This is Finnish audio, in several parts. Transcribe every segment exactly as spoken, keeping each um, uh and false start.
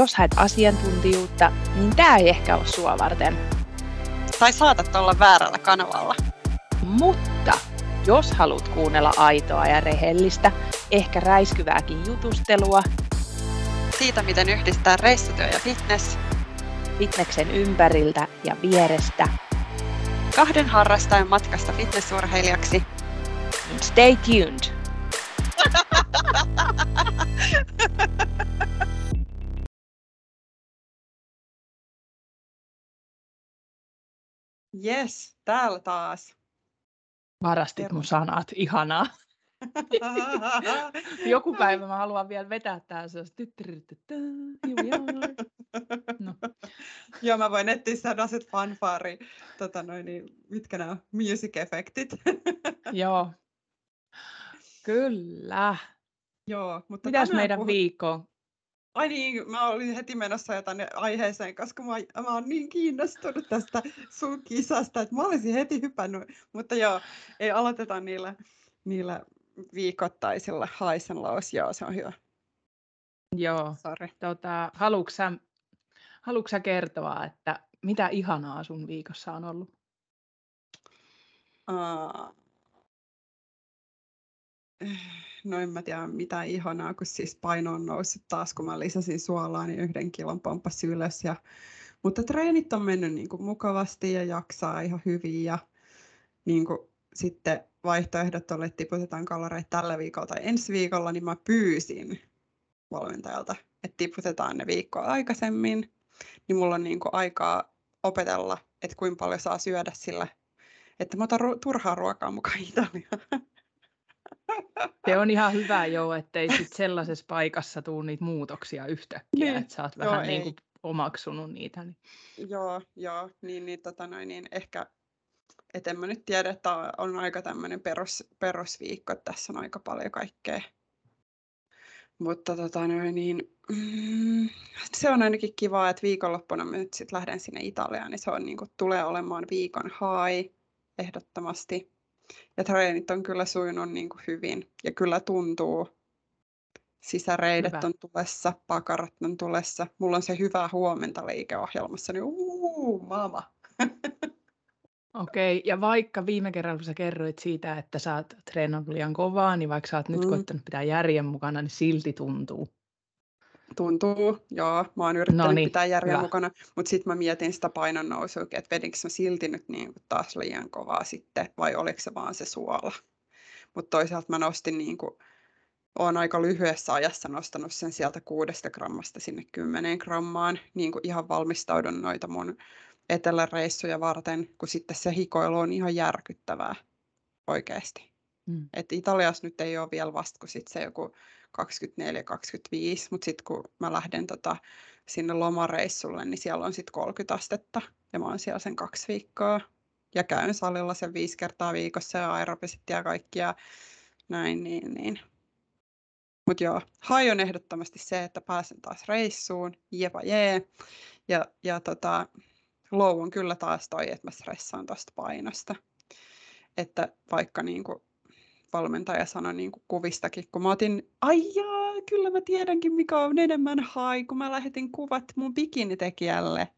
jos haet asiantuntijuutta, niin tämä ei ehkä ole sua varten. Tai saatat olla väärällä kanavalla. Mutta jos haluat kuunnella aitoa ja rehellistä, ehkä räiskyvääkin jutustelua. Siitä, miten yhdistää reissutyö ja fitness. Fitneksen ympäriltä ja vierestä. Kahden harrastajan matkasta fitnessurheilijaksi. Stay tuned! Yes, täällä taas. Varastit mun sanat, ihanaa. Joku päivä mä haluan vielä vetää tähän sellaista. No. Joo, mä voin etsiä sellaiset fanfaari, tota noin, mitkä nämä music-efektit. Joo, kyllä. Joo, mutta mitäs meidän puhut... viikko? Ai niin, mä olin heti menossa jo tänne aiheeseen, koska mä, mä oon niin kiinnostunut tästä sun kisasta, että mä olisin heti hypännyt. Mutta joo, ei aloiteta niillä, niillä viikoittaisilla highs and lows. Joo, se on hyvä. Joo, tota, haluatko sä, haluatko sä kertoa, että mitä ihanaa sun viikossa on ollut? Uh, no en mä tiedä mitä ihanaa, kun siis paino on noussut taas, kun mä lisäsin suolaa, niin yhden kilon pomppasin ylös. Ja, mutta treenit on mennyt niin kuin mukavasti ja jaksaa ihan hyvin. Ja niin kuin sitten vaihtoehdot oli, että tiputetaan kaloreita tällä viikolla tai ensi viikolla, niin mä pyysin valmentajalta, että tiputetaan ne viikkoa aikaisemmin, niin mulla on niin kuin aikaa opetella, että kuinka paljon saa syödä sillä, että mä otan ru- turhaa ruokaa mukaan Italiaan. Se on ihan hyvä joo, ettei sit sellaisessa paikassa tule niitä muutoksia yhtäkkiä, niin, että sä oot joo, vähän niin kuin omaksunut niitä. Niin. Joo, joo, niin, niin, tota noin, niin ehkä, et en mä nyt tiedä, että on aika tämmöinen perus, perusviikko, että tässä on aika paljon kaikkea. Mutta tota noin, niin, mm, se on ainakin kivaa, että viikonloppuna mä nyt sit lähden sinne Italiaan, niin se on, niin kuin, tulee olemaan viikon high ehdottomasti. Ja treenit on kyllä sujunut niin kuin hyvin ja kyllä tuntuu, sisäreidet hyvä. On tulessa, pakarat on tulessa. Mulla on se hyvä huomenta liikeohjelmassa, niin uuu, mama. Okei, okay. Ja vaikka viime kerralla kun sä kerroit siitä, että sä oot treenannut liian kovaa, niin vaikka sä oot nyt mm. koittanut pitää järjen mukana, niin silti tuntuu. Tuntuu, joo. Mä oon yrittänyt Noniin, pitää järjen hyvä. mukana, mutta sitten mä mietin sitä painonnousua, että vedinkö mä silti nyt niin taas liian kovaa sitten, vai oliko se vaan se suola. Mutta toisaalta mä nostin, niin kuin, oon aika lyhyessä ajassa nostanut sen sieltä kuudesta grammasta sinne kymmeneen grammaan, niin kuin ihan valmistaudun noita mun eteläreissuja varten, kun sitten se hikoilu on ihan järkyttävää oikeasti. Mm. Et Italiassa nyt ei ole vielä vasta, kun sit se joku kaksikymmentäneljä kaksikymmentäviisi, mutta sitten kun mä lähden tota sinne lomareissulle, niin siellä on sitten kolmekymmentä astetta ja mä oon siellä sen kaksi viikkoa ja käyn salilla sen viisi kertaa viikossa ja aerobiset ja kaikkia näin. Niin, niin. Mutta joo, hai on ehdottomasti se, että pääsen taas reissuun, jepa jee, ja, ja tota... Low on kyllä taas toi, että mä stressaan tuosta painosta, että vaikka niinku valmentaja sanoi niinku kuvistakin, kun mä otin, aijaa, kyllä mä tiedänkin mikä on enemmän high, kun mä lähetin kuvat mun bikinitekijälle,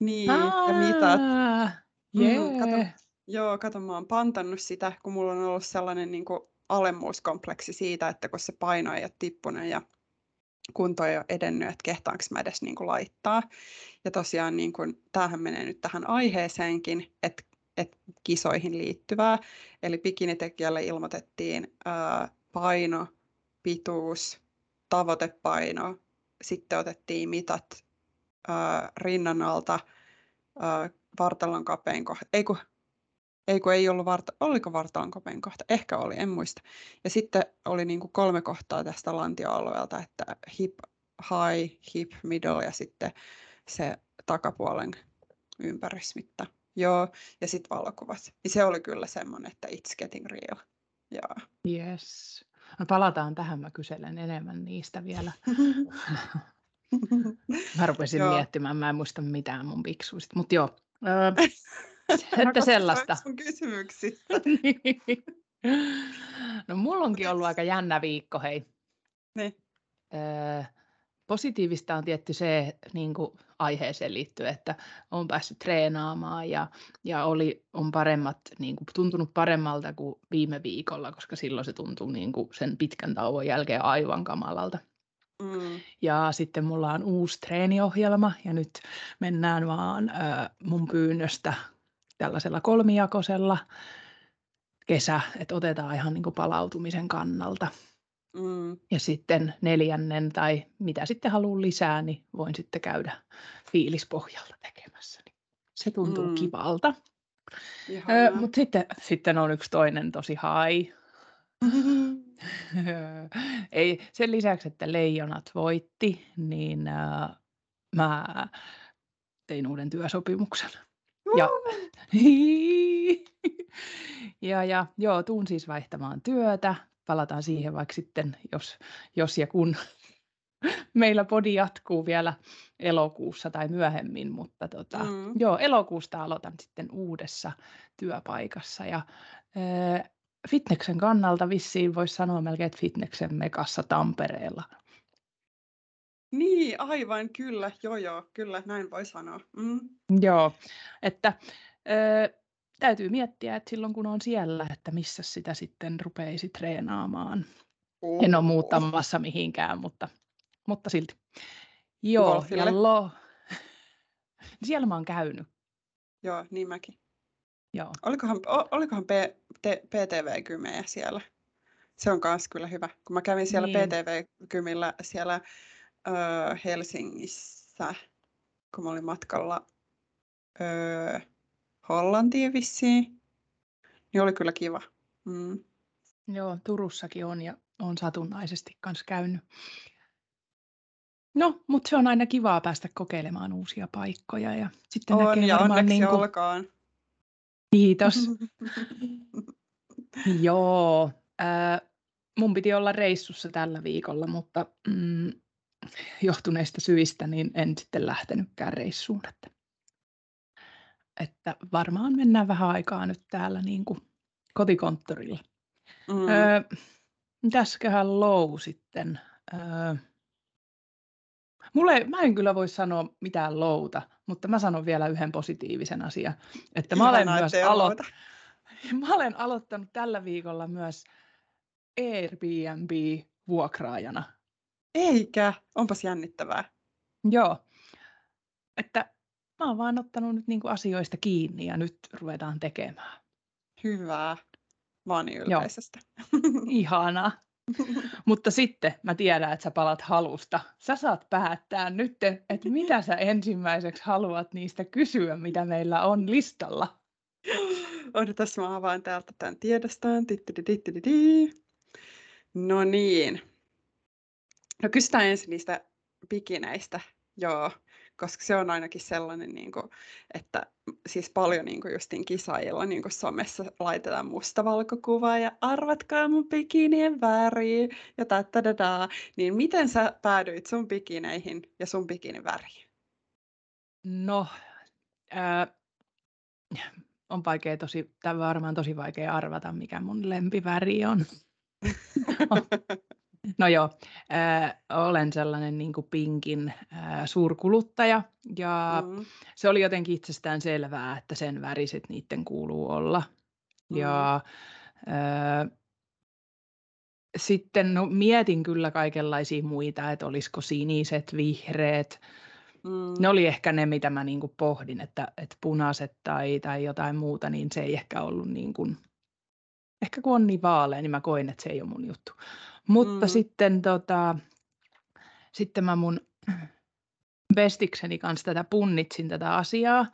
niin Aa, ja mitat. Yeah. Mm, kato, joo, kato, mä oon pantannut sitä, kun mulla on ollut sellainen niinku alemmuuskompleksi siitä, että kun se paino ei ole tippunut ja kunto ei ole edennyt, että kehtaanko mä edes niin kuin laittaa. Ja tosiaan niin kuin, tämähän menee nyt tähän aiheeseenkin, että, että kisoihin liittyvää. Eli bikinitekijälle ilmoitettiin ää, paino, pituus, tavoitepaino. Sitten otettiin mitat ää, rinnan alta, ää, vartalon kapein kohta. Ei kun, ei, kun ei ollut varta, oliko vartalon kapein kohta? Ehkä oli, en muista. Ja sitten oli niin kuin kolme kohtaa tästä lantioalueelta, että hip, high, hip, middle ja sitten se takapuolen ympärismitta. Joo, ja sitten valokuvat. Ja se oli kyllä semmoinen, että it's getting real. Joo. Yes. No palataan tähän, mä kyselen enemmän niistä vielä. Mä rupesin joo. miettimään, mä en muista mitään mun biksuista, mutta joo. Että sellaista. Sun kysymyksistä. Niin. No mulla onkin ollut aika jännä viikko, hei. Niin. Öö, positiivista on tietty se niin kuin aiheeseen liittyen, että on päässyt treenaamaan ja, ja oli, on paremmat, niin kuin, tuntunut paremmalta kuin viime viikolla, koska silloin se tuntui niin kuin sen pitkän tauon jälkeen aivan kamalalta. Mm. Ja sitten mulla on uusi treeniohjelma ja nyt mennään vaan äh, mun pyynnöstä tällaisella kolmijakosella kesä, että otetaan ihan niin kuin palautumisen kannalta. Mm. Ja sitten neljännen tai mitä sitten haluan lisää, niin voin sitten käydä fiilispohjalta tekemässä. Se tuntuu mm. kivalta. Ö, mutta sitten, sitten on yksi toinen tosi hai. Mm-hmm. Ei, sen lisäksi, että Leijonat voitti, niin äh, mä tein uuden työsopimuksen. Mm. Ja, ja, ja joo, tuun siis vaihtamaan työtä. Palataan siihen vaikka sitten, jos, jos ja kun meillä podi jatkuu vielä elokuussa tai myöhemmin, mutta tota, mm. joo, elokuusta aloitan sitten uudessa työpaikassa. Ja, e, fitneksen kannalta vissiin voisi sanoa melkein, että fitneksen mekassa Tampereella. Niin, aivan, kyllä, joo joo, kyllä, näin voi sanoa. Mm. Joo, että... E, Täytyy miettiä, että silloin kun on siellä, että missä sitä sitten rupeisi treenaamaan. Oho. En ole muuttamassa mihinkään, mutta, mutta silti. Joo, lo... siellä mä oon käynyt. Joo, niin mäkin. Joo. Olikohan, olikohan P T V-kymeä siellä? Se on myös kyllä hyvä. Kun mä kävin siellä niin. P T V-kymillä siellä öö, Helsingissä, kun mä olin matkalla... Öö, Hollantiin vissiin, niin oli kyllä kiva. Mm. Joo, Turussakin on ja on satunnaisesti kanssa käynyt. No, mutta se on aina kivaa päästä kokeilemaan uusia paikkoja. Ja sitten on näkee ja onneksi niin kuin... olkaan. Kiitos. Joo, äh, mun piti olla reissussa tällä viikolla, mutta mm, johtuneista syistä niin en sitten lähtenytkään reissuun. Että varmaan mennään vähän aikaa nyt täällä niin kuin kotikonttorilla. Mm. Öö, mitäsköhän Lou sitten? Öö, mulle, mä en kyllä voi sanoa mitään Louta, mutta mä sanon vielä yhden positiivisen asian. Että mä olen, myös alo- mä olen aloittanut tällä viikolla myös Airbnb-vuokraajana. Eikä, onpas jännittävää. Joo, että... Mä oon vaan ottanut nyt niinku asioista kiinni ja nyt ruvetaan tekemään. Hyvää. Vani yleisestä. Ihanaa. Mutta sitten mä tiedän, että sä palat halusta. Sä saat päättää nyt, että mitä sä ensimmäiseksi haluat niistä kysyä, mitä meillä on listalla. Odotas, mä avaan täältä tämän tiedostaan. No niin. No kysytään ensin niistä bikineistä. Joo. Koska se on ainakin sellainen, niin kuin, että siis paljon niin kuin justin kisaajilla niin kuin somessa laitetaan mustavalkokuvaa ja arvatkaa mun bikinien väriä ja tätä. Niin miten sä päädyit sun bikineihin ja sun bikinin väriin? No, ää, on vaikea tosi, tämä varmaan tosi vaikea arvata, mikä mun lempiväri on. No joo, äh, olen sellainen niin kuin pinkin äh, suurkuluttaja ja mm. se oli jotenkin itsestään selvää, että sen väriset niiden kuuluu olla. Mm. Ja äh, sitten no, mietin kyllä kaikenlaisia muita, että olisiko siniset, vihreät. Mm. Ne oli ehkä ne, mitä mä niin kuin pohdin, että, että punaiset tai, tai jotain muuta, niin se ei ehkä ollut niin kuin... Ehkä kun on niin vaalea, niin mä koin, että se ei ole mun juttu. Mutta mm. sitten, tota, sitten mä mun bestikseni kanssa tätä punnitsin tätä asiaa,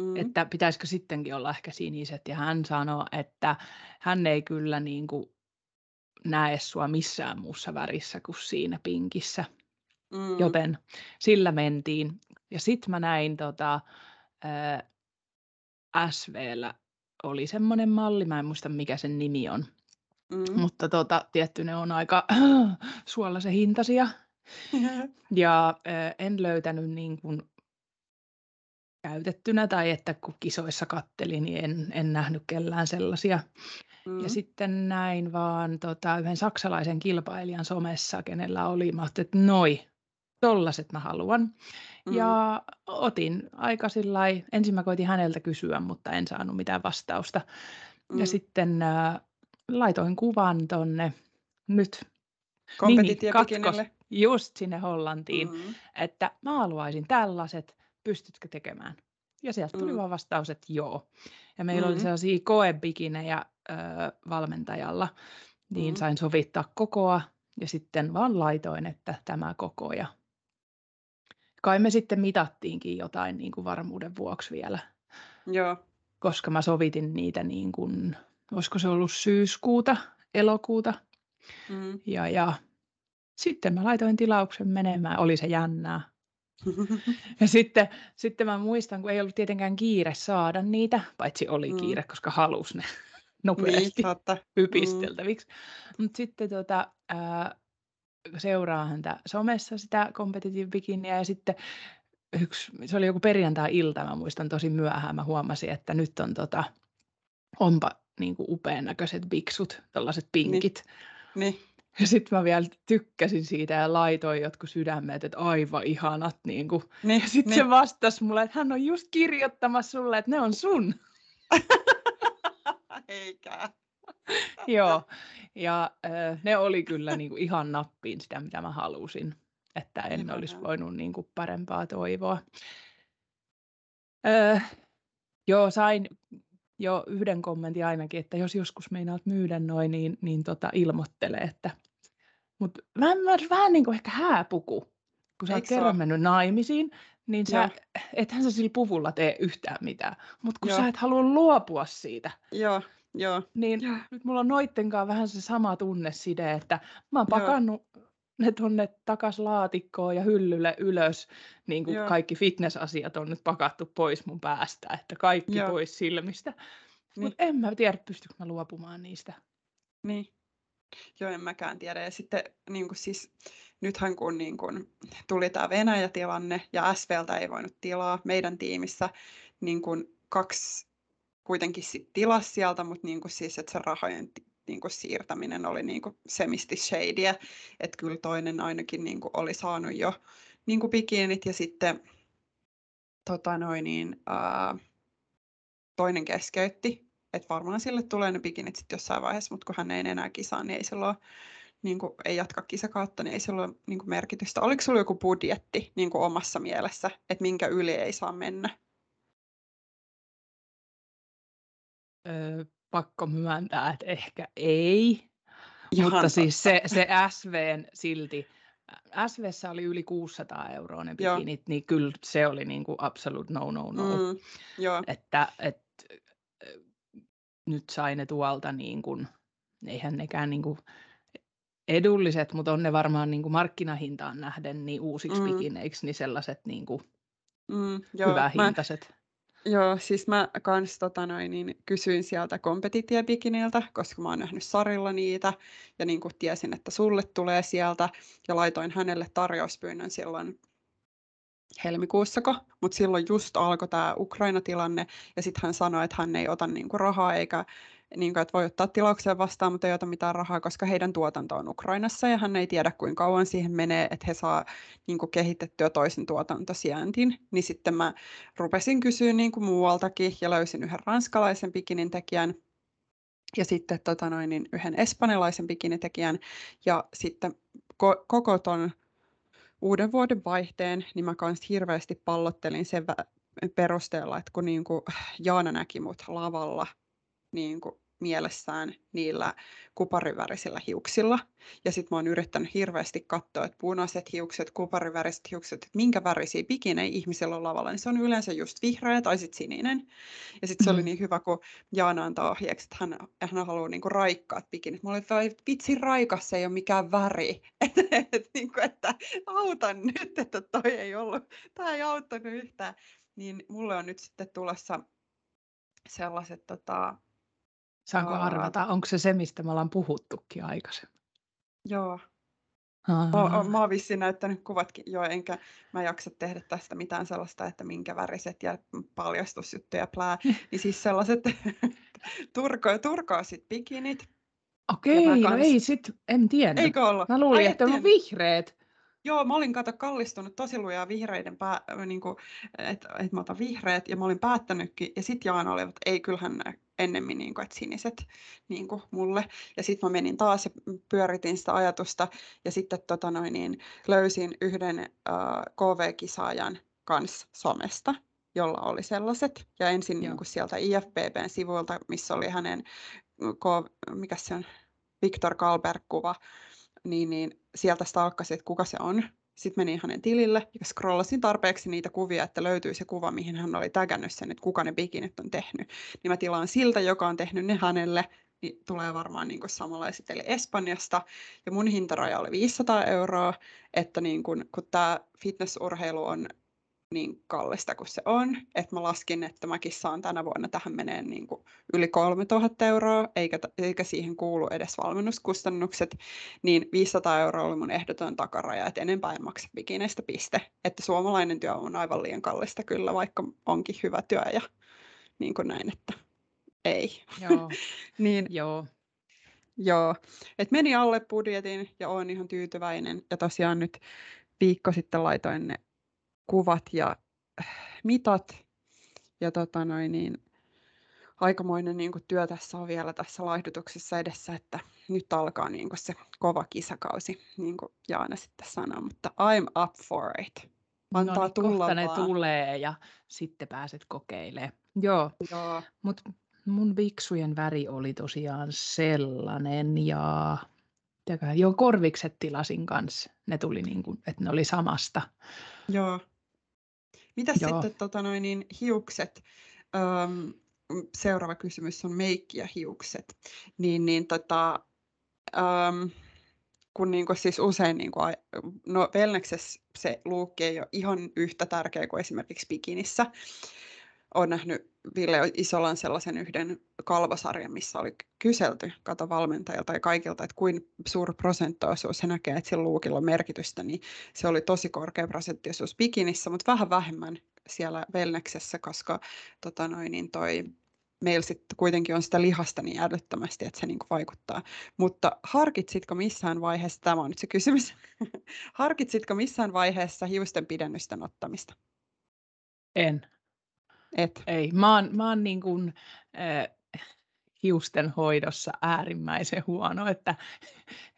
mm. että pitäisikö sittenkin olla ehkä siniset. Ja hän sanoi, että hän ei kyllä niin kuin näe sua missään muussa värissä kuin siinä pinkissä. Mm. Joten sillä mentiin. Ja sitten mä näin tota, äh, S V:llä. Oli semmoinen malli, mä en muista mikä sen nimi on, mm. mutta tota, tietty ne on aika suolaisen hintaisia. Yeah. Ja eh, en löytänyt niin kuin käytettynä tai että kun kisoissa kattelin, niin en, en nähnyt kellään sellaisia. Mm. Ja sitten näin vaan tota, yhden saksalaisen kilpailijan somessa, kenellä oli, mä ajattelin, että noi, tollaset mä haluan. Mm. Ja otin aika sillai, ensin mä koitin häneltä kysyä, mutta en saanut mitään vastausta. Mm. Ja sitten äh, laitoin kuvan tonne nyt Competitive Bikinille. Just sinne Hollantiin, mm. että mä haluaisin tällaiset, pystytkö tekemään? Ja sieltä tuli mm. vaan vastaus, että joo. Ja meillä mm. oli sellaisia koebikinejä äh, valmentajalla, niin mm. sain sovittaa kokoa ja sitten vaan laitoin, että tämä koko. Ja kai me sitten mitattiinkin jotain niin kuin varmuuden vuoksi vielä, joo. koska mä sovitin niitä, niin kuin, olisiko se ollut syyskuuta, elokuuta. Mm. Ja, ja sitten mä laitoin tilauksen menemään, oli se jännää. Ja sitten, sitten mä muistan, kun ei ollut tietenkään kiire saada niitä, paitsi oli mm. kiire, koska halusi ne nopeasti hypisteltäviksi. Mm. Mutta sitten tota, ää, seuraa häntä somessa sitä Competitive Bikiniä ja sitten yksi, se oli joku perjantai-ilta, mä muistan tosi myöhään, mä huomasin, että nyt on tota, onpa niinku upean näköiset biksut, tällaiset pinkit. Niin. Niin. Ja sitten mä vielä tykkäsin siitä ja laitoin jotkut sydämet, että aivan ihanat. Niin kuin. Niin, ja sitten niin. se vastasi mulle, että hän on just kirjoittamassa sulle, että ne on sun. Eikä. Joo. Ja äh, ne oli kyllä niin kuin ihan nappiin sitä, mitä mä halusin. Että en Nimenomaan. olisi voinut niin kuin parempaa toivoa. Äh, joo, sain... Jo yhden kommentin ainakin, että jos joskus meinaat myydä noin, niin, niin tota, ilmoittele, että... Mutta vähän, vähän niin kuin ehkä hääpuku, kun sä oot kerran mennyt naimisiin, niin sä, ethän sä sillä puvulla tee yhtään mitään. Mutta kun Joo. sä et halua luopua siitä, Joo. Joo. niin Joo. nyt mulla on noittenkaan vähän se sama tunneside, että mä oon pakannut Joo. ne tonne takas laatikkoon ja hyllylle ylös, niin kuin Joo. kaikki fitnessasiat on nyt pakattu pois mun päästä, että kaikki Joo. pois silmistä. Niin. Mutta en mä tiedä, pystynkö mä luopumaan niistä. Niin. Joo, en mäkään tiedä. Ja sitten niin kuin siis, nythän kun niin kuin, tuli tämä Venäjä-tilanne ja S V:ltä ei voinut tilaa meidän tiimissä, niin kuin kaksi kuitenkin sit tilas sieltä, mutta niin kuin siis, että se rahojen niinku siirtäminen oli niinku semisti shadyä, että kyllä toinen ainakin niinku oli saanut jo niinku bikinit ja sitten tota noin niin ää, toinen keskeytti, että varmaan sille tulee ne bikinit sitten jossain vaiheessa, mutta kun hän ei enää kisaa, niin ei silloin niinku ei jatka kisakautta, niin ei silloin niinku merkitystä. Oliko sulla joku budjetti niinku omassa mielessä, että minkä yli ei saa mennä? Öö. Pakko myöntää, että ehkä ei, Ihan mutta totta. Siis se, se S V:n silti, S V:ssä oli yli kuusisataa euroa ne bikinit, Joo. niin kyllä se oli niin kuin absolute no no no, mm, että et, nyt sai ne tuolta, niin kuin, eihän nekään niin kuin edulliset, mutta on ne varmaan niin kuin markkinahintaan nähden niin uusiksi mm. bikineiksi, niin sellaiset niin kuin mm, hyvähintaiset. Mä... Joo, siis mä kans tota noin, niin kysyin sieltä Competitive Bikiniltä, koska mä oon nähnyt Sarilla niitä ja niin kuin tiesin, että sulle tulee sieltä ja laitoin hänelle tarjouspyynnön silloin helmikuussako, mutta silloin just alkoi tämä Ukraina-tilanne ja sitten hän sanoi, että hän ei ota niin kuin rahaa eikä niin kuin, että voi ottaa tilaukseen vastaan, mutta ei ota mitään rahaa, koska heidän tuotanto on Ukrainassa ja hän ei tiedä, kuinka kauan siihen menee, että he saa niin kuin kehitettyä toisen tuotantosijaintin. Niin sitten mä rupesin kysyä niin kuin muualtakin ja löysin yhden ranskalaisen bikinin tekijän ja sitten tota noin, niin yhden espanjalaisen bikinin tekijän ja sitten ko- koko ton uuden vuoden vaihteen, niin mä kans hirveästi pallottelin sen vä- perusteella, että kun niin kuin Jaana näki mut lavalla, niin kuin mielessään niillä kuparivärisillä hiuksilla. Ja sitten mä oon yrittänyt hirveästi katsoa, että punaiset hiukset, kupariväriset hiukset, että minkä värisiä bikinejä ihmisellä on lavalla, niin se on yleensä just vihreä tai sitten sininen. Ja sitten se oli niin hyvä, kun Jaana antaa ohjeeksi, että hän, hän haluaa niinku raikkaat bikinit. Mä olin, että vitsi raikas, se ei ole mikään väri. Että et, niinku, että autan nyt, että toi ei ollut, tää ei auttanut yhtään. Niin mulle on nyt sitten tulossa sellaiset... Tota, Saanko arvata, onko se se, mistä me ollaan puhuttukin aikaisemmin? Joo. Mä, mä oon vissiin näyttänyt kuvatkin. Joo, enkä mä jaksa tehdä tästä mitään sellaista, että minkä väriset ja paljastusjuttuja plää. Niin siis sellaiset turko, turkoiset bikinit. Okei, kans... no ei sit, en tiedä. Eikö ollut? Mä luulin, Ai, että on vihreät. Joo, mä olin kato kallistunut tosi lujaa vihreiden, niin että et mä otan vihreät, ja mä olin päättänytkin, ja sitten Jaana oli, että ei kyllähän ennemmin niin kuin, että siniset niin kuin mulle. Ja sitten mä menin taas ja pyöritin sitä ajatusta, ja sitten tota noin, niin löysin yhden äh, K V-kisaajan kanssa somesta, jolla oli sellaiset. Ja ensin niin kuin sieltä I F B B:n sivuilta, missä oli hänen, mikä se on, Viktor Kalberg-kuva, niin, niin sieltä stalkkasin, että kuka se on. Sitten menin hänen tilille ja scrollasin tarpeeksi niitä kuvia, että löytyy se kuva, mihin hän oli tägännyt sen, että kuka ne bikinit on tehnyt. Niin mä tilaan siltä, joka on tehnyt ne hänelle, niin tulee varmaan niin kuin samanlaiset, eli Espanjasta. Ja mun hintaraja oli viisisataa euroa, että niin kuin, kun tämä fitnessurheilu on niin kallista kuin se on, että mä laskin, että mäkin saan tänä vuonna tähän menee niin kuin yli kolmetuhatta euroa, eikä, eikä siihen kuulu edes valmennuskustannukset, niin viisisataa euroa oli mun ehdoton takaraja, että enempää en maksa bikineistä piste. Että suomalainen työ on aivan liian kallista kyllä, vaikka onkin hyvä työ ja niin kuin näin, että ei. Joo. niin, Joo. Joo. Et meni alle budjetin ja olen ihan tyytyväinen ja tosiaan nyt viikko sitten laitoin ne kuvat ja mitat ja tota noin, niin aikamoinen niin kuin työ tässä on vielä tässä laihdutuksessa edessä, että nyt alkaa niin kuin se kova kisakausi, niin kuin Jaana sitten sanoo, mutta I'm up for it. Antaa no niin, tulla kohta vaan. Ne tulee ja sitten pääset kokeilemaan. Joo, Joo. Mutta mun viksujen väri oli tosiaan sellainen ja joo, korvikset tilasin kanssa. Ne tuli niin kuin, että ne oli samasta. Joo. Mitäs joo. sitten tota noin, niin hiukset? Öm, seuraava kysymys on meikki ja hiukset. Niin, niin tota, öm, kun niin kuin siis usein, niin kuin, no wellnessessä se luukki ei ole ihan yhtä tärkeä kuin esimerkiksi bikinissä. Olen nähnyt Ville Isolan sellaisen yhden kalvosarjan, missä oli kyselty kato valmentajilta ja kaikilta, että kuin suuri prosenttiosuus se näkee, että sillä luukilla on merkitystä, niin se oli tosi korkea prosenttiosuus bikinissä, mutta vähän vähemmän siellä wellnessessä, koska tota noin, niin toi, meillä sitten kuitenkin on sitä lihasta niin älyttömästi, että se niin kuin vaikuttaa. Mutta harkitsitko missään vaiheessa, tämä on nyt se kysymys, harkitsitko missään vaiheessa hiusten pidennysten ottamista? En. Et. Ei, mä oon, mä oon niin kuin, äh, hiusten hoidossa äärimmäisen huono, että,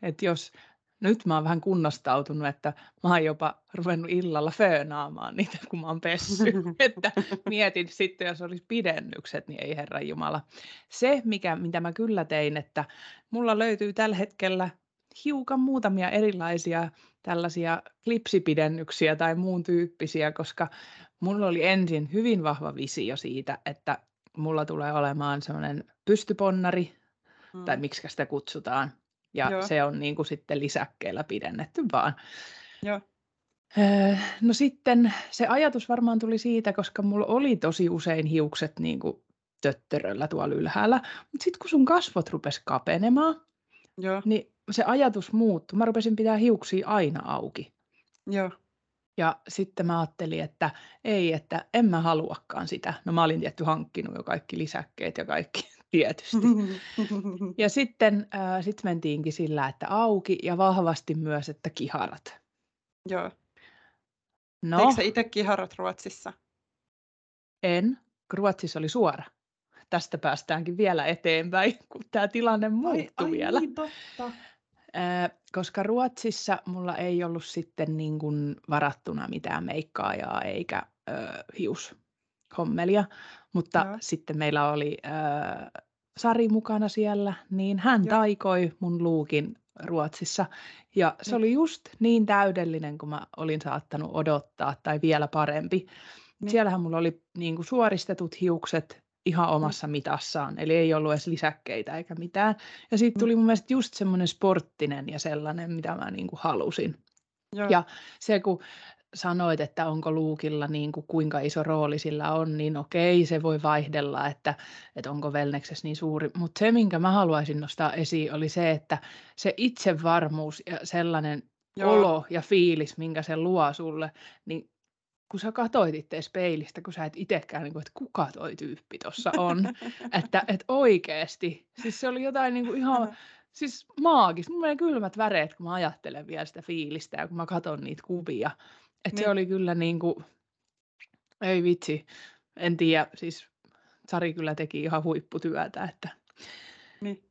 että jos nyt mä oon vähän kunnostautunut, että mä oon jopa ruvennut illalla föönaamaan niitä, kun mä oon pessy, että mietin sitten, jos olisi pidennykset, niin ei herra jumala. Se, mikä, mitä mä kyllä tein, että mulla löytyy tällä hetkellä hiukan muutamia erilaisia tällaisia klipsipidennyksiä tai muun tyyppisiä, koska mulla oli ensin hyvin vahva visio siitä, että mulla tulee olemaan semmoinen pystyponnari, mm. tai miksikä sitä kutsutaan, ja Joo. se on niin kuin sitten lisäkkeellä pidennetty vaan. Joo. Öö, no sitten se ajatus varmaan tuli siitä, koska mulla oli tosi usein hiukset niin kuin töttöröllä tuolla ylhäällä, mutta sitten kun sun kasvot rupesi kapenemaan, Joo. niin se ajatus muuttui. Mä rupesin pitää hiuksia aina auki. Joo. Ja sitten mä ajattelin, että ei, että en mä haluakaan sitä. No mä olin tietty hankkinut jo kaikki lisäkkeet ja kaikki tietysti. Ja sitten äh, sit mentiinkin sillä, että auki ja vahvasti myös, että kiharat. Joo. No. Teikö sä itse kiharat Ruotsissa? En. Ruotsissa oli suora. Tästä päästäänkin vielä eteenpäin, kun tämä tilanne muuttui vielä. Ai, totta. Koska Ruotsissa mulla ei ollut sitten niin kuin varattuna mitään meikkaajaa eikä ö, hiushommelia, mutta Joo. sitten meillä oli ö, Sari mukana siellä, niin hän Joo. taikoi mun luukin Ruotsissa ja se Joo. oli just niin täydellinen kuin mä olin saattanut odottaa tai vielä parempi. Joo. Siellähän mulla oli niin kuin suoristetut hiukset ihan omassa mitassaan, eli ei ollut edes lisäkkeitä eikä mitään. Ja siitä tuli mun mielestä just semmoinen sporttinen ja sellainen, mitä mä niin kuin halusin. Joo. Ja se, kun sanoit, että onko luukilla niin kuin kuinka iso rooli sillä on, niin okei, se voi vaihdella, että, että onko wellnessessä niin suuri. Mutta se, minkä mä haluaisin nostaa esiin, oli se, että se itsevarmuus ja sellainen Joo. olo ja fiilis, minkä se luo sulle, niin kun sä katsoit ittees peilistä, kun sä et itsekään, niin kuin, että kuka toi tyyppi tuossa on, että et oikeasti, siis se oli jotain niin kuin ihan siis maagista. Mun menee kylmät väreet, kun mä ajattelen vielä sitä fiilistä ja kun mä katson niitä kuvia. Että se oli kyllä niin kuin, ei vitsi, en tiedä, siis Sari kyllä teki ihan huipputyötä. Että. Niin.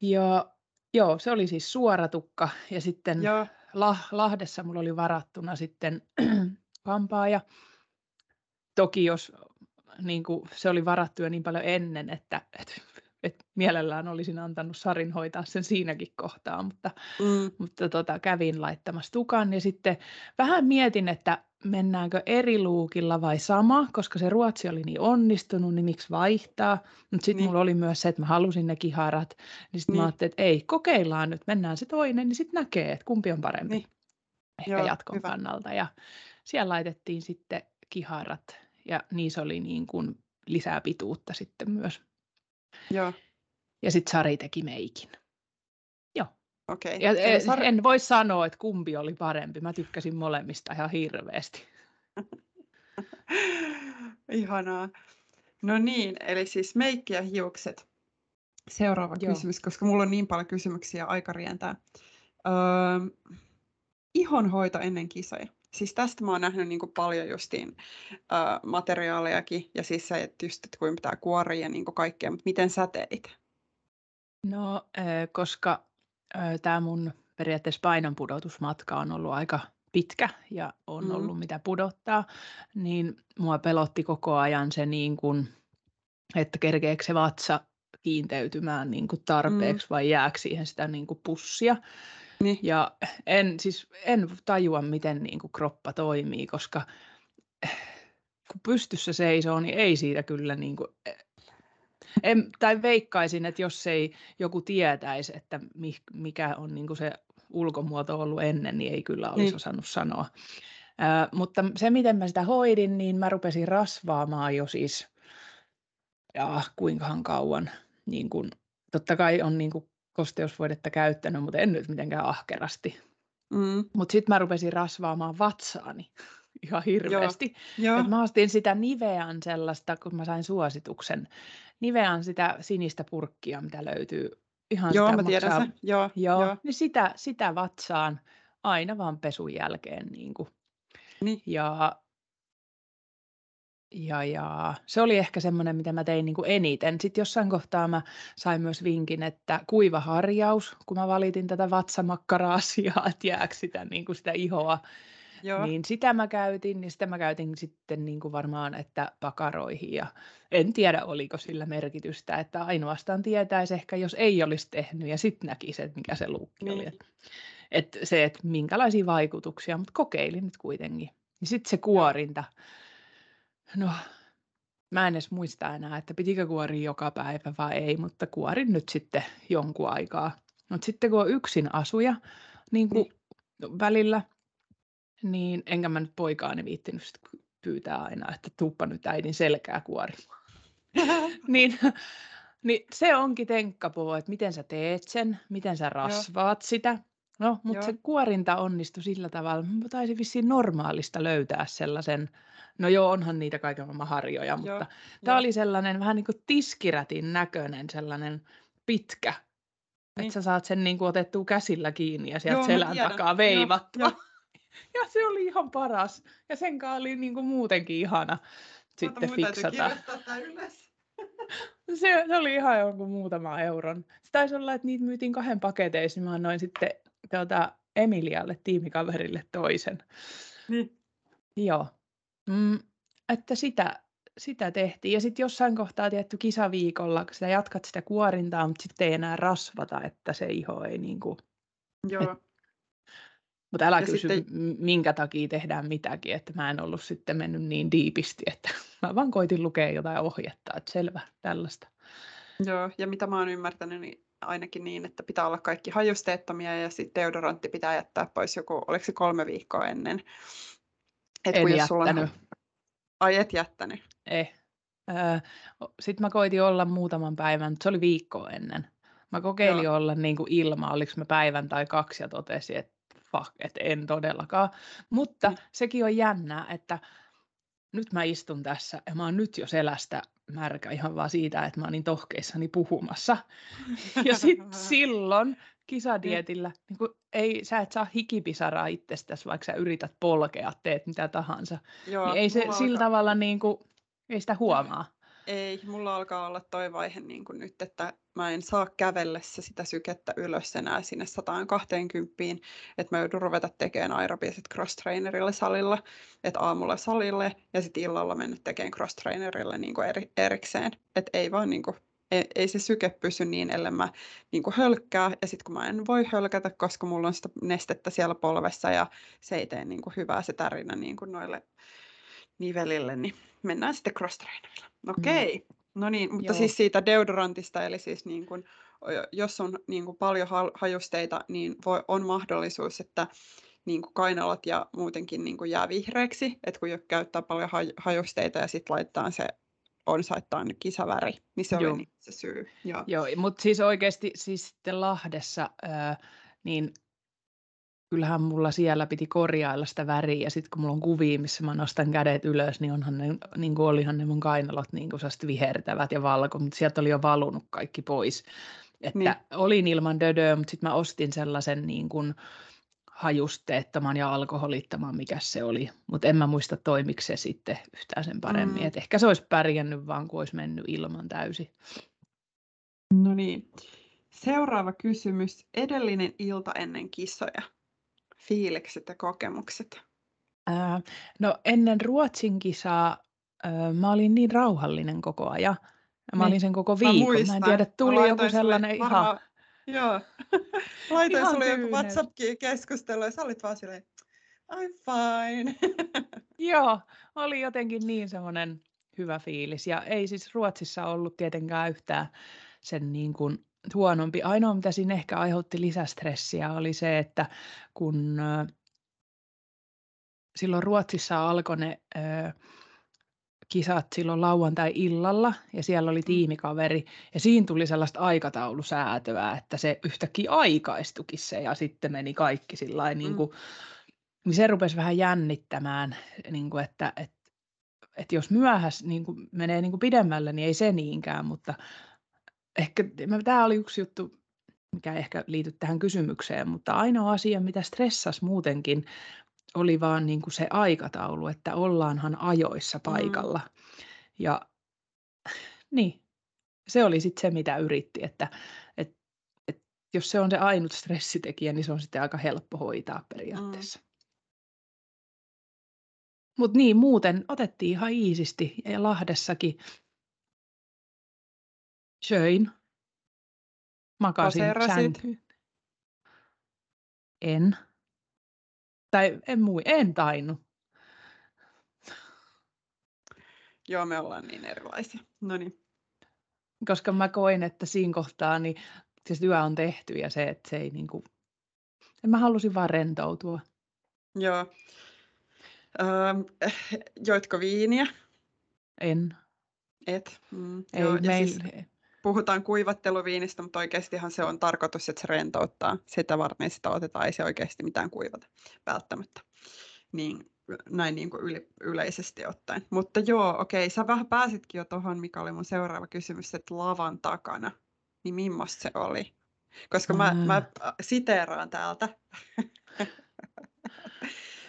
Ja joo, se oli siis suoratukka ja sitten lah, Lahdessa mulla oli varattuna sitten kampaaja. Toki jos niin kuin, se oli varattu jo niin paljon ennen, että et, et mielellään olisin antanut Sarin hoitaa sen siinäkin kohtaa, mutta, mm. mutta tota, kävin laittamassa tukan ja sitten vähän mietin, että mennäänkö eri luukilla vai sama, koska se ruotsi oli niin onnistunut, niin miksi vaihtaa. Mutta sitten niin. mulla oli myös se, että mä halusin ne kiharat, niin sitten niin. mä ajattelin, että ei, kokeillaan nyt, mennään se toinen, niin sitten näkee, että kumpi on parempi niin. ehkä Joo, jatkon hyvä. kannalta. Ja siellä laitettiin sitten kiharat ja niissä oli niin kuin lisää pituutta sitten myös. Joo. Ja sitten Sari teki meikin. Okay. Ja en, Sari... en voi sanoa, että kumpi oli parempi. Mä tykkäsin molemmista ihan hirveästi. Ihanaa. No niin, eli siis meikki ja hiukset. Seuraava Joo. kysymys, koska mulla on niin paljon kysymyksiä ja aika rientää. Öö, ihonhoito ennen kisoja. Siis tästä mä oon nähnyt niin kuin paljon justiin öö, materiaalejakin ja siis se, että just, että kuin pitää kuoria ja niin kuin kaikkea, mutta miten sä teit? No, öö, koska... Tämä mun periaatteessa painonpudotusmatka on ollut aika pitkä ja on ollut mm-hmm. mitä pudottaa, niin mua pelotti koko ajan se, niin kun, että kerkeekö se vatsa kiinteytymään niin kun tarpeeksi mm-hmm. vai jääkö siihen sitä niin kun pussia. Niin. Ja en, siis, en tajua, miten niin kun kroppa toimii, koska kun pystyssä seisoo, niin ei siitä kyllä... Niin kun, En, tai veikkaisin, että jos ei joku tietäisi, että mikä on niin kuin se ulkomuoto ollut ennen, niin ei kyllä olisi niin. osannut sanoa. Ö, mutta se, miten mä sitä hoidin, niin mä rupesin rasvaamaan jo siis, jaa, kuinkahan kauan. Niin kuin, totta kai on niin kuin kosteusvoidetta käyttänyt, mutta en nyt mitenkään ahkerasti. Mm. Mutta sitten mä rupesin rasvaamaan vatsaani. Ihan hirveästi. Joo, jo. Mä ostin sitä Nivean sellaista, kun mä sain suosituksen. Nivean sitä sinistä purkkia, mitä löytyy. Ihan Joo, sitä mä tiedän maksaa. sen. Joo, Joo. Jo. Niin sitä, sitä vatsaan aina vaan pesun jälkeen. Niin kuin. Niin. Ja, ja, ja se oli ehkä semmoinen, mitä mä tein niin kuin eniten. Sitten jossain kohtaa mä sain myös vinkin, että kuiva harjaus, kun mä valitin tätä vatsamakkara-asiaa, että jääkö sitä, niin kuin sitä ihoa. Joo. Niin sitä mä käytin, niin sitä mä käytin sitten niin kuin varmaan, että pakaroihin ja en tiedä oliko sillä merkitystä, että ainoastaan tietäisi ehkä, jos ei olisi tehnyt ja sitten näkisi, että mikä se luukki niin. oli. Että et se, että minkälaisia vaikutuksia, mutta kokeilin nyt kuitenkin. Ja sitten se kuorinta, no mä en edes muista enää, että pitikö kuoria joka päivä vai ei, mutta kuorin nyt sitten jonkun aikaa. Mutta sitten kun on yksin asuja niin kuin niin. välillä, niin enkä mä nyt poikaani viittinyt pyytää aina, että tuuppa nyt äidin selkää kuorimaan. niin, niin se onkin tenkkapoo, että miten sä teet sen, miten sä rasvaat Joo. sitä. No, mutta se kuorinta onnistui sillä tavalla, mä taisin vissiin normaalista löytää sellaisen, no joo, onhan niitä kaiken maailman harjoja, joo, mutta tämä oli sellainen vähän niin kuin tiskirätin näköinen, sellainen pitkä, niin. että sä saat sen niin kuin otettua käsillä kiinni ja sieltä joo, selän takaa veivattua. Joo, joo. Ja se oli ihan paras. Ja sen kanssa oli niin kuin muutenkin ihana sitten Ota, fiksata. Se, se oli ihan jonkun muutama euron. Se taisi olla, että niitä myytiin kahden paketeissa, niin mä annoin sitten tuota, Emilialle, tiimikaverille toisen. Niin. Joo. Mm, että sitä, sitä tehtiin. Ja sitten jossain kohtaa tietty kisaviikolla, kun sä jatkat sitä kuorintaa, mutta sitten ei enää rasvata, että se iho ei niin kuin... Joo. Mutta älä ja kysy, sitten... minkä takia tehdään mitäkin, että mä en ollut sitten mennyt niin diipisti, että mä vaan koitin lukea jotain ohjetta, että selvä, tällaista. Joo, ja mitä mä oon ymmärtänyt, niin ainakin niin, että pitää olla kaikki hajusteettomia ja sitten deodorantti pitää jättää pois joku, oliko se kolme viikkoa ennen? Et en kun jos jättänyt. On... Ai et jättänyt? Ei. Öö, sitten mä koitin olla muutaman päivän, mutta se oli viikkoa ennen. Mä kokeilin Joo. olla niin kuin ilma, oliko mä päivän tai kaksi ja totesin, että fuck, et en todellakaan. Mutta mm. sekin on jännää, että nyt mä istun tässä ja mä oon nyt jo selästä märkä ihan vaan siitä, että mä oon niin tohkeissani puhumassa. Ja sitten silloin kisadietillä niin kun ei, sä et saa hikipisaraa itsestäsi, vaikka sä yrität polkea, teet mitä tahansa. Joo, niin ei se alkaa... sillä tavalla, niin kun, ei sitä huomaa. Ei, mulla alkaa olla toi vaihe niin kun nyt, että mä en saa kävellessä sitä sykettä ylös enää sinne sata kaksikymmentä, että mä joudun ruveta tekemään aerobiiset cross-trainerille salilla, että aamulla salille ja sitten illalla mennä tekemään cross-trainerille niin kuin eri, erikseen. Että ei vaan niin kuin, ei, ei se syke pysy niin, ellei mä niin kuin hölkkää ja sitten kun mä en voi hölkätä, koska mulla on sitä nestettä siellä polvessa ja se ei tee niin kuin hyvää se tärinä niin kuin noille nivelille, niin mennään sitten cross-trainerille. Okei. Okay. Mm. No niin, mutta Joo. siis siitä deodorantista, eli siis niin kun, jos on niin kun paljon hajusteita, niin voi, on mahdollisuus, että niin kun kainalat ja muutenkin niin kun jää vihreäksi, että kun käyttää paljon hajusteita ja sitten laittaa se onsaittain kisaväri, niin se Joo. oli niin se syy. Joo, Joo mutta siis oikeasti siis sitten Lahdessa, äh, niin kyllähän mulla siellä piti korjailla sitä väriä ja sitten kun mulla on kuvia, missä mä nostan kädet ylös, niin, onhan ne, niin kuin olihan ne mun kainalot niin kuin vihertävät ja valko, mutta sieltä oli jo valunut kaikki pois. Että niin. Olin ilman dödöä, mutta sitten mä ostin sellaisen niin kuin hajusteettoman ja alkoholittoman, mikä se oli. Mutta en mä muista toimiksi se sitten yhtään sen paremmin. Mm. Et ehkä se olisi pärjännyt vaan, kun olisi mennyt ilman täysin. No niin. Seuraava kysymys. Edellinen ilta ennen kisoja. Fiilikset ja kokemukset? Ää, no ennen Ruotsin kisaa ää, mä olin niin rauhallinen koko ajan. Mä niin. olin sen koko viikon. Mä, mä en tiedä, tuli joku sellainen varma... ihan... Joo. Laitoin ihan sulle joku WhatsApp-keskustelu ja sä olit vaan silleen, I'm fine. Joo, oli jotenkin niin semmoinen hyvä fiilis. Ja ei siis Ruotsissa ollut tietenkään yhtään sen niin kuin... huonompi. Ainoa, mitä siinä ehkä aiheutti lisästressiä, oli se, että kun silloin Ruotsissa alkoi ne kisat silloin lauantai-illalla ja siellä oli tiimikaveri ja siinä tuli sellaista aikataulusäätöä, että se yhtäkkiä aikaistukin se ja sitten meni kaikki sillain, mm. niin kuin, niin se rupesi vähän jännittämään, niin kuin, että, että, että jos myöhässä niin kuin menee niin kuin pidemmälle, niin ei se niinkään, mutta ehkä tämä oli yksi juttu, mikä ei ehkä liity tähän kysymykseen, mutta ainoa asia, mitä stressasi muutenkin, oli vaan niin kuin se aikataulu, että ollaanhan ajoissa paikalla. Mm. Ja niin, se oli sitten se, mitä yritti, että et, et, jos se on se ainut stressitekijä, niin se on sitten aika helppo hoitaa periaatteessa. Mm. Mutta niin, muuten otettiin ihan iisisti ja Lahdessakin. Söin. Makasin sänkyyn. En. Tai en mui, en tainnut. Joo, me ollaan niin erilaisia. Noniin. Koska mä koin, että siinä kohtaa niin siis työ on tehty ja se, että se ei niinku... Mä halusin vaan rentoutua. Joo. Öö, joitko viiniä? En. Et? Mm, ei joo, meille... Puhutaan kuivatteluviinistä, mutta oikeastihan se on tarkoitus, että se rentouttaa. Sitä varten sitä otetaan, ei se oikeasti mitään kuivata välttämättä. Niin, näin niin kuin yli, yleisesti ottaen. Mutta joo, okei, sä vähän pääsitkin jo tuohon, mikä oli mun seuraava kysymys, että lavan takana. Niin millaista se oli? Koska mä, mm. mä siteeraan täältä.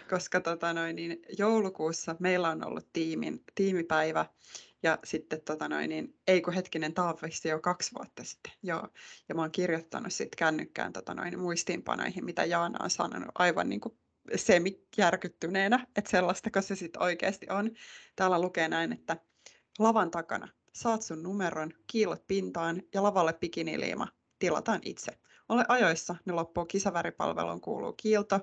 Koska tota noin, niin joulukuussa meillä on ollut tiimin, tiimipäivä. Ja sitten tota noin, niin, ei kun hetkinen, tämä on jo kaksi vuotta sitten, joo. Ja mä oon kirjoittanut sitten kännykkään tota noin, muistiinpanoihin, mitä Jaana on sanonut aivan niin kuin semijärkyttyneenä, että sellaistako se sitten oikeasti on. Täällä lukee näin, että lavan takana saat sun numeron, kiillot pintaan ja lavalle bikiniliima, tilataan itse. Ole ajoissa, ne loppuu kisaväripalveluun, kuuluu kiilto.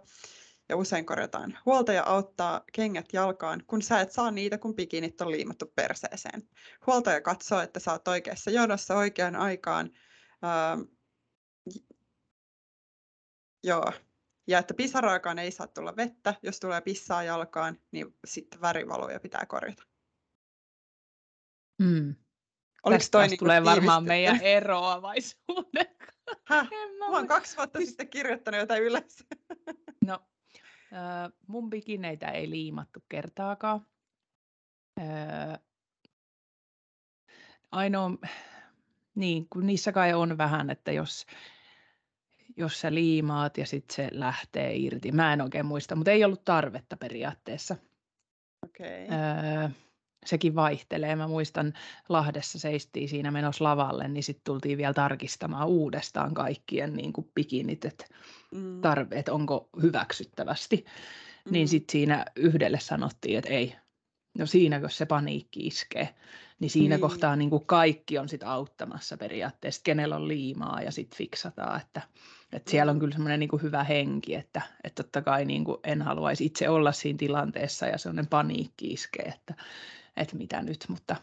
Ja usein korjataan. Huoltaja auttaa kengät jalkaan, kun sä et saa niitä, kun bikinit on liimattu perseeseen. Huoltaja katsoo, että sä oot oikeassa jonossa oikeaan aikaan. Öö, joo. Ja että pisaraakaan ei saa tulla vettä. Jos tulee pissaa jalkaan, niin sitten värivaloja pitää korjata. Mm. Tästä niin tulee varmaan meidän eroavaisuuden. Häh? Mä oon kaksi vuotta sitten kirjoittanut jotain yleensä. No. Mun bikineitä ei liimattu kertaakaan. Öö, ainoa, niin kun niissä kai on vähän, että jos, jos sä liimaat ja sitten se lähtee irti. Mä en oikein muista, mutta ei ollut tarvetta periaatteessa. Okay. Öö, sekin vaihtelee. Mä muistan, Lahdessa seistiin siinä menossa lavalle, niin sitten tultiin vielä tarkistamaan uudestaan kaikkien niin kuin bikinit, että mm. tarve, onko hyväksyttävästi. Mm. Niin sitten siinä yhdelle sanottiin, että ei. No siinä, kun se paniikki iskee, niin siinä niin. kohtaa niin kuin kaikki on sitten auttamassa periaatteessa, kenellä on liimaa ja sitten fiksataan. Että, että siellä on kyllä semmoinen niin kuin hyvä henki, että, että totta kai niin kuin en haluaisi itse olla siinä tilanteessa ja semmoinen paniikki iskee, että, että mitä nyt. Mutta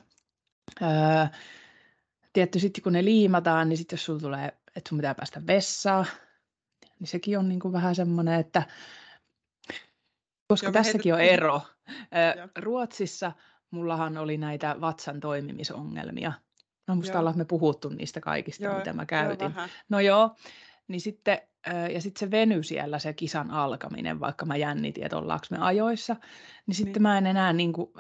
öö, tietty sitten kun ne liimataan, niin sitten jos sulla tulee, että sun pitää päästä vessaan, niin sekin on niin kuin vähän semmoinen, että koska Joo, tässäkin heitettiin. on ero. Joo. Ruotsissa mullahan oli näitä vatsan toimimisongelmia. No musta ollaan me puhuttu niistä kaikista, joo, mitä mä käytin. Joo, no joo, niin sitten, ja sitten se veny siellä, se kisan alkaminen, vaikka mä jännitin, että ollaanko me ajoissa, niin sitten niin. mä en enää, niin kuin,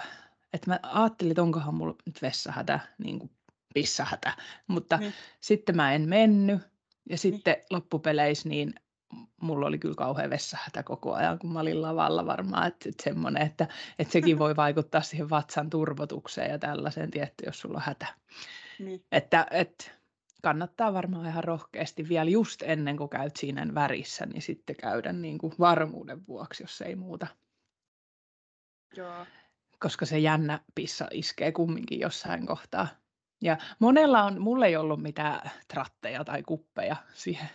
että mä ajattelin, että onkohan mulla nyt vessahätä, niin kuin pissahätä, mutta niin. sitten mä en mennyt, ja sitten niin. loppupeleissä niin, mulla oli kyllä kauhean vessahätä koko ajan, kun mä olin lavalla varmaan, että, että semmoinen, että, että sekin voi vaikuttaa siihen vatsan turvotukseen ja tällaiseen tietty, jos sulla on hätä. Niin. Että, että kannattaa varmaan ihan rohkeasti vielä just ennen kuin käyt siinä värissä, niin sitten käydä niin kuin varmuuden vuoksi, jos ei muuta. Joo. Koska se jännä pissa iskee kumminkin jossain kohtaa. Ja monella on, mulla ei ollut mitään tratteja tai kuppeja siihen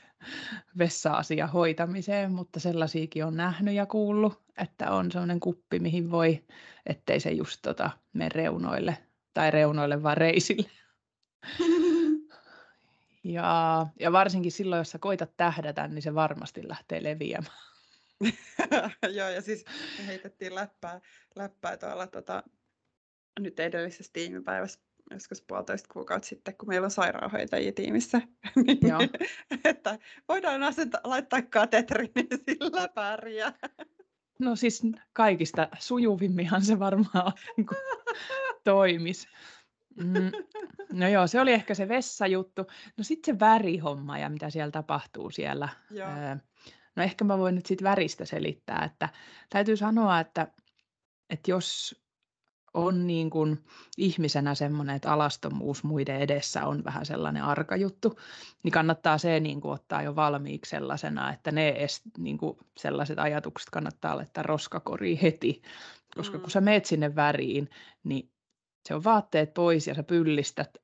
vessa-asian hoitamiseen, mutta sellaisiakin on nähnyt ja kuullut, että on sellainen kuppi, mihin voi, ettei se just tota, mene reunoille, tai reunoille vaan reisille. Ja, ja varsinkin silloin, jos sä koitat tähdätä, niin se varmasti lähtee leviämään. Joo, ja siis me heitettiin läppää, läppää tuolla tota, nyt edellisessä tiimipäivässä, joskus puolitoista kuukautta sitten, kun meillä on sairaanhoitajia tiimissä, niin että voidaan asenta, laittaa katetri, niin sillä pärjää. No siis kaikista sujuvimminhan se varmaan niin kuin toimisi. Mm. No joo, se oli ehkä se vessajuttu. No sitten se värihomma ja mitä siellä tapahtuu siellä. Joo. No ehkä mä voin nyt siitä väristä selittää, että täytyy sanoa, että, että jos on niin kuin ihmisenä semmoinen, että alastomuus muiden edessä on vähän sellainen arka juttu, niin kannattaa se niin kuin ottaa jo valmiiksi sellaisena, että ne edes, niin kuin sellaiset ajatukset kannattaa laittaa roskakoriin heti, koska mm. kun sä meet sinne väriin, niin se on vaatteet pois ja sä pyllistät,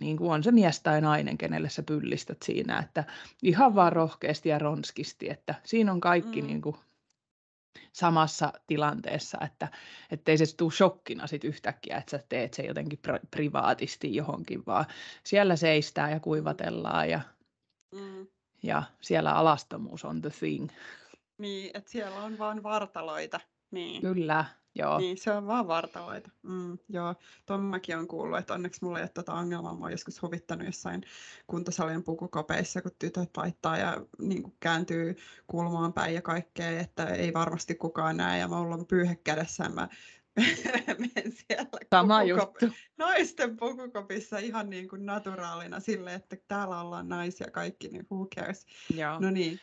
niin kuin on se mies tai nainen, kenelle sä pyllistät siinä, että ihan vaan rohkeasti ja ronskisti, että siinä on kaikki mm. niin kuin samassa tilanteessa, että ettei se tule shokkina sit yhtäkkiä, että sä teet se jotenkin privaatisti johonkin, vaan siellä seistään ja kuivatellaan ja, mm. ja siellä alastomuus on the thing. Niin, että siellä on vaan vartaloita. Niin. Kyllä, joo. Niin, se on vaan vartaloita. Mm, joo, tuon mäkin olen kuullut, että onneksi mulla ei ole tätä ongelmaa. Mä oon joskus huvittanut jossain kuntosalin pukukopeissa, kun tytöt laittaa ja niin kuin kääntyy kulmaan päin ja kaikkea, että ei varmasti kukaan näe. Ja mä oon ollut pyyhe kädessä, mä menen siellä Sama juttu. naisten pukukopissa ihan niin kuin naturaalina silleen, että täällä ollaan naisia kaikki, niin who cares. Joo. No niin.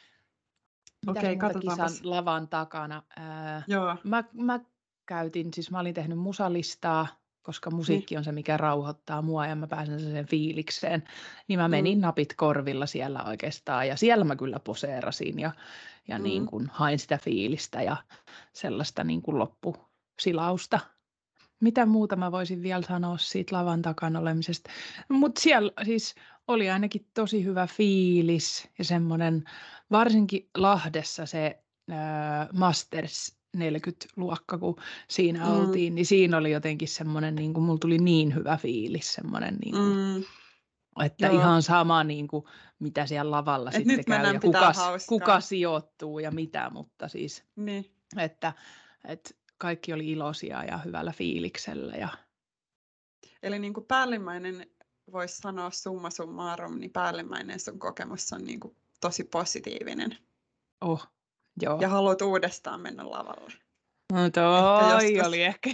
Mitä Okei, katsotaan lavan takana. Ää, Joo. Mä, mä käytin, siis mä olin tehnyt musalistaa, koska musiikki on se, mikä rauhoittaa mua ja mä pääsen sen fiilikseen. Niin mä menin mm. napit korvilla siellä oikeastaan ja siellä mä kyllä poseerasin ja, ja mm. niin kun hain sitä fiilistä ja sellaista niin kun loppusilausta. Mitä muuta mä voisin vielä sanoa siitä lavan takana olemisesta? Mutta siellä siis oli ainakin tosi hyvä fiilis ja semmoinen, varsinkin Lahdessa se äh, Masters neljäkymmentä-luokka, kun siinä mm. oltiin, niin siinä oli jotenkin semmoinen, niin kuin, mulla tuli niin hyvä fiilis, semmoinen, niin kuin, mm. että Joo. ihan sama, niin kuin, mitä siellä lavalla Et sitten käy ja kuka, kuka sijoittuu ja mitä, mutta siis, niin. että... että kaikki oli iloisia ja hyvällä fiiliksellä. Ja eli niin kuin päällimmäinen, voisi sanoa summa summarum, niin päällimmäinen sun kokemus on niin kuin tosi positiivinen. Oh, joo. Ja haluat uudestaan mennä lavalle. No toi ehkä oli ehkä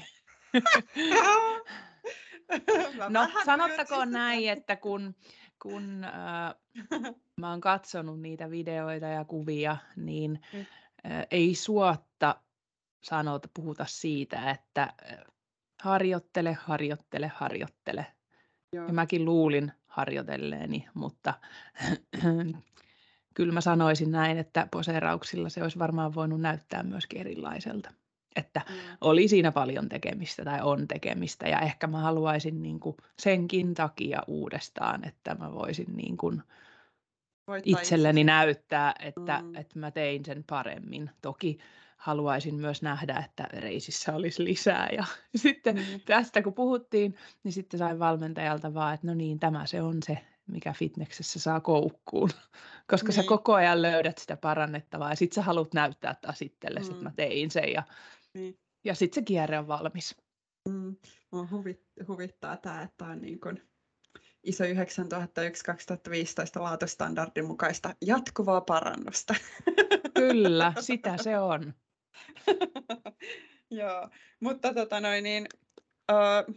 No sanottakoon näin, että kun, kun äh, mä oon katsonut niitä videoita ja kuvia, niin äh, ei suotta sanota, puhuta siitä, että äh, harjoittele, harjoittele, harjoittele. Joo. Ja mäkin luulin harjoitelleeni, mutta kyllä mä sanoisin näin, että poseerauksilla se olisi varmaan voinut näyttää myöskin erilaiselta. Että mm. oli siinä paljon tekemistä tai on tekemistä ja ehkä mä haluaisin niin kuin senkin takia uudestaan, että mä voisin niin kuin itselleni näyttää, että, mm. että mä tein sen paremmin. Toki haluaisin myös nähdä, että reisissä olisi lisää ja sitten mm. tästä kun puhuttiin, niin sitten sain valmentajalta vaan, että no niin, tämä se on se, mikä fitneksessä saa koukkuun, koska niin. Sä koko ajan löydät sitä parannettavaa ja sit sä haluat näyttää taas itsellesi, mm. että mä tein sen ja, niin. ja sit se kierre on valmis. Mm. Mua huvittaa tää, että on niin kun ISO yhdeksäntoista nolla yksi kaksituhattaviisitoista laatustandardin mukaista jatkuvaa parannusta. Kyllä, sitä se on. Joo, mutta tota noin niin... Uh,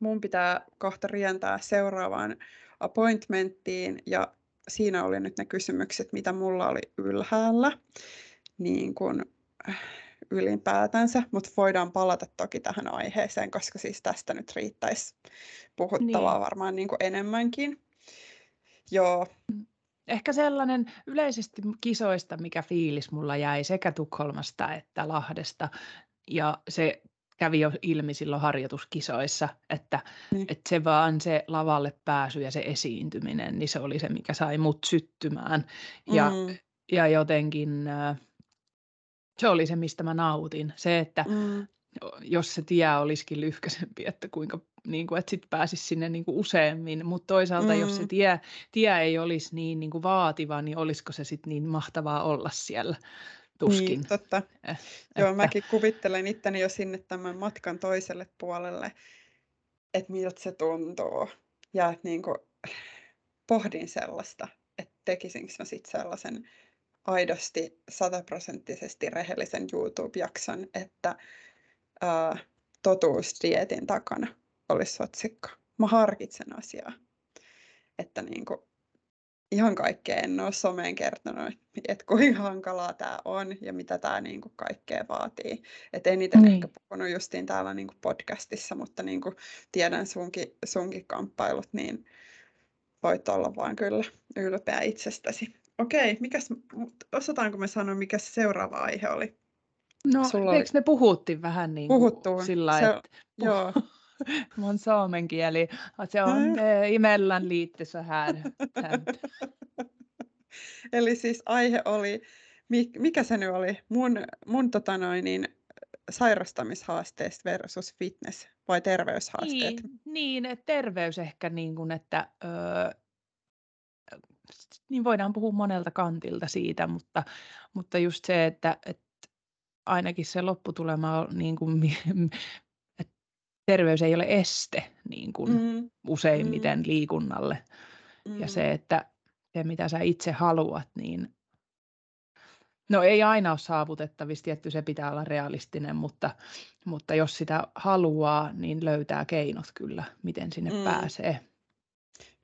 mun pitää kohta rientää seuraavaan appointmenttiin ja siinä oli nyt ne kysymykset, mitä mulla oli ylhäällä niin kuin ylipäätänsä, mutta voidaan palata toki tähän aiheeseen, koska siis tästä nyt riittäisi puhuttavaa niin. varmaan niin kuin enemmänkin. Joo. Ehkä sellainen yleisesti kisoista, mikä fiilis mulla jäi sekä Tukholmasta että Lahdesta ja se kävi jo ilmi silloin harjoituskisoissa, että, niin. että se vaan se lavalle pääsy ja se esiintyminen, niin se oli se, mikä sai mut syttymään. Ja, mm. ja jotenkin se oli se, mistä mä nautin. Se, että mm. jos se tie olisikin lyhkäisempi, että kuinka niin kuin, että sit pääsisi sinne niin kuin useammin, mutta toisaalta mm. jos se tie, tie ei olisi niin, niin kuin vaativa, niin olisiko se sitten niin mahtavaa olla siellä. Tuskin. Niin, totta. Eh, Joo, että... mäkin kuvittelen itteni jo sinne tämän matkan toiselle puolelle, että miltä se tuntuu. Ja niin kuin, pohdin sellaista, että tekisinkö mä sitten sellaisen aidosti, sataprosenttisesti rehellisen YouTube-jakson, että ää, totuusdieetin takana olisi otsikko. Mä harkitsen asiaa, että niin kuin, ihan kaikkea en ole someen kertonut, että kuinka hankalaa tämä on ja mitä tämä niinku kaikkea vaatii. Et eniten niin. ehkä puhunut justiin täällä niinku podcastissa, mutta niinku tiedän sunkin, sunkin kamppailut, niin voit olla vaan kyllä ylpeä itsestäsi. Okei, mikäs, osataanko me sanoa, mikä seuraava aihe oli? No, Sulla eikö oli... me puhuttiin vähän niin kuin sillä lailla, että... Joo. Mä oon saamen kieli. Se on eh, imellan liittyssä hän. Eli siis aihe oli, mikä se nyt oli? Mun, mun tota noin, niin, sairastamishaasteista versus fitness vai terveyshaasteet? Niin, niin että terveys ehkä, niin kuin, että öö, niin voidaan puhua monelta kantilta siitä, mutta, mutta just se, että, että ainakin se lopputulema on niin kuin, terveys ei ole este niin kuin mm. useimmiten mm. liikunnalle. Mm. Ja se, että se mitä sä itse haluat, niin no ei aina ole saavutettavissa, tietty se pitää olla realistinen, mutta, mutta jos sitä haluaa, niin löytää keinot kyllä, miten sinne mm. pääsee.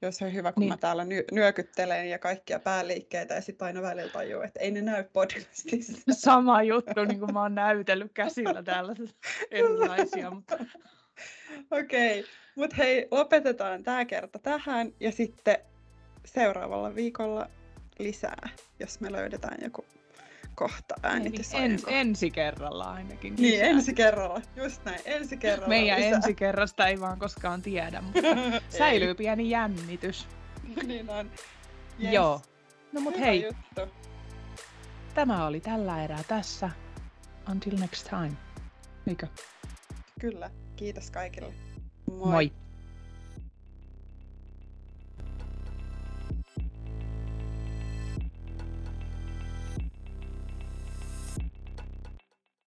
Jos on hyvä, kun niin. mä täällä nyökyttelen ja kaikkia pääliikkeitä ja sitten aina välillä tajuu, että ei ne näy podcastissa. Sama juttu, niin kuin mä oon näytellyt käsillä täällä erilaisia. Mutta... Okei, okay. Mutta hei, lopetetaan tämä kerta tähän ja sitten seuraavalla viikolla lisää, jos me löydetään joku kohta äänitys. Niin, ens, ensi kerralla ainakin. Lisää. Niin, ensi kerralla, just näin, ensi kerralla. Meidän lisää. Ensi kerrasta ei vaan koskaan tiedä, mutta säilyy pieni jännitys. Niin on. Yes. Joo. No mut Hyvä hei, juttu. Tämä oli tällä erää tässä. Until next time. Eikö? Kyllä, kiitos kaikille. Moi. Moi.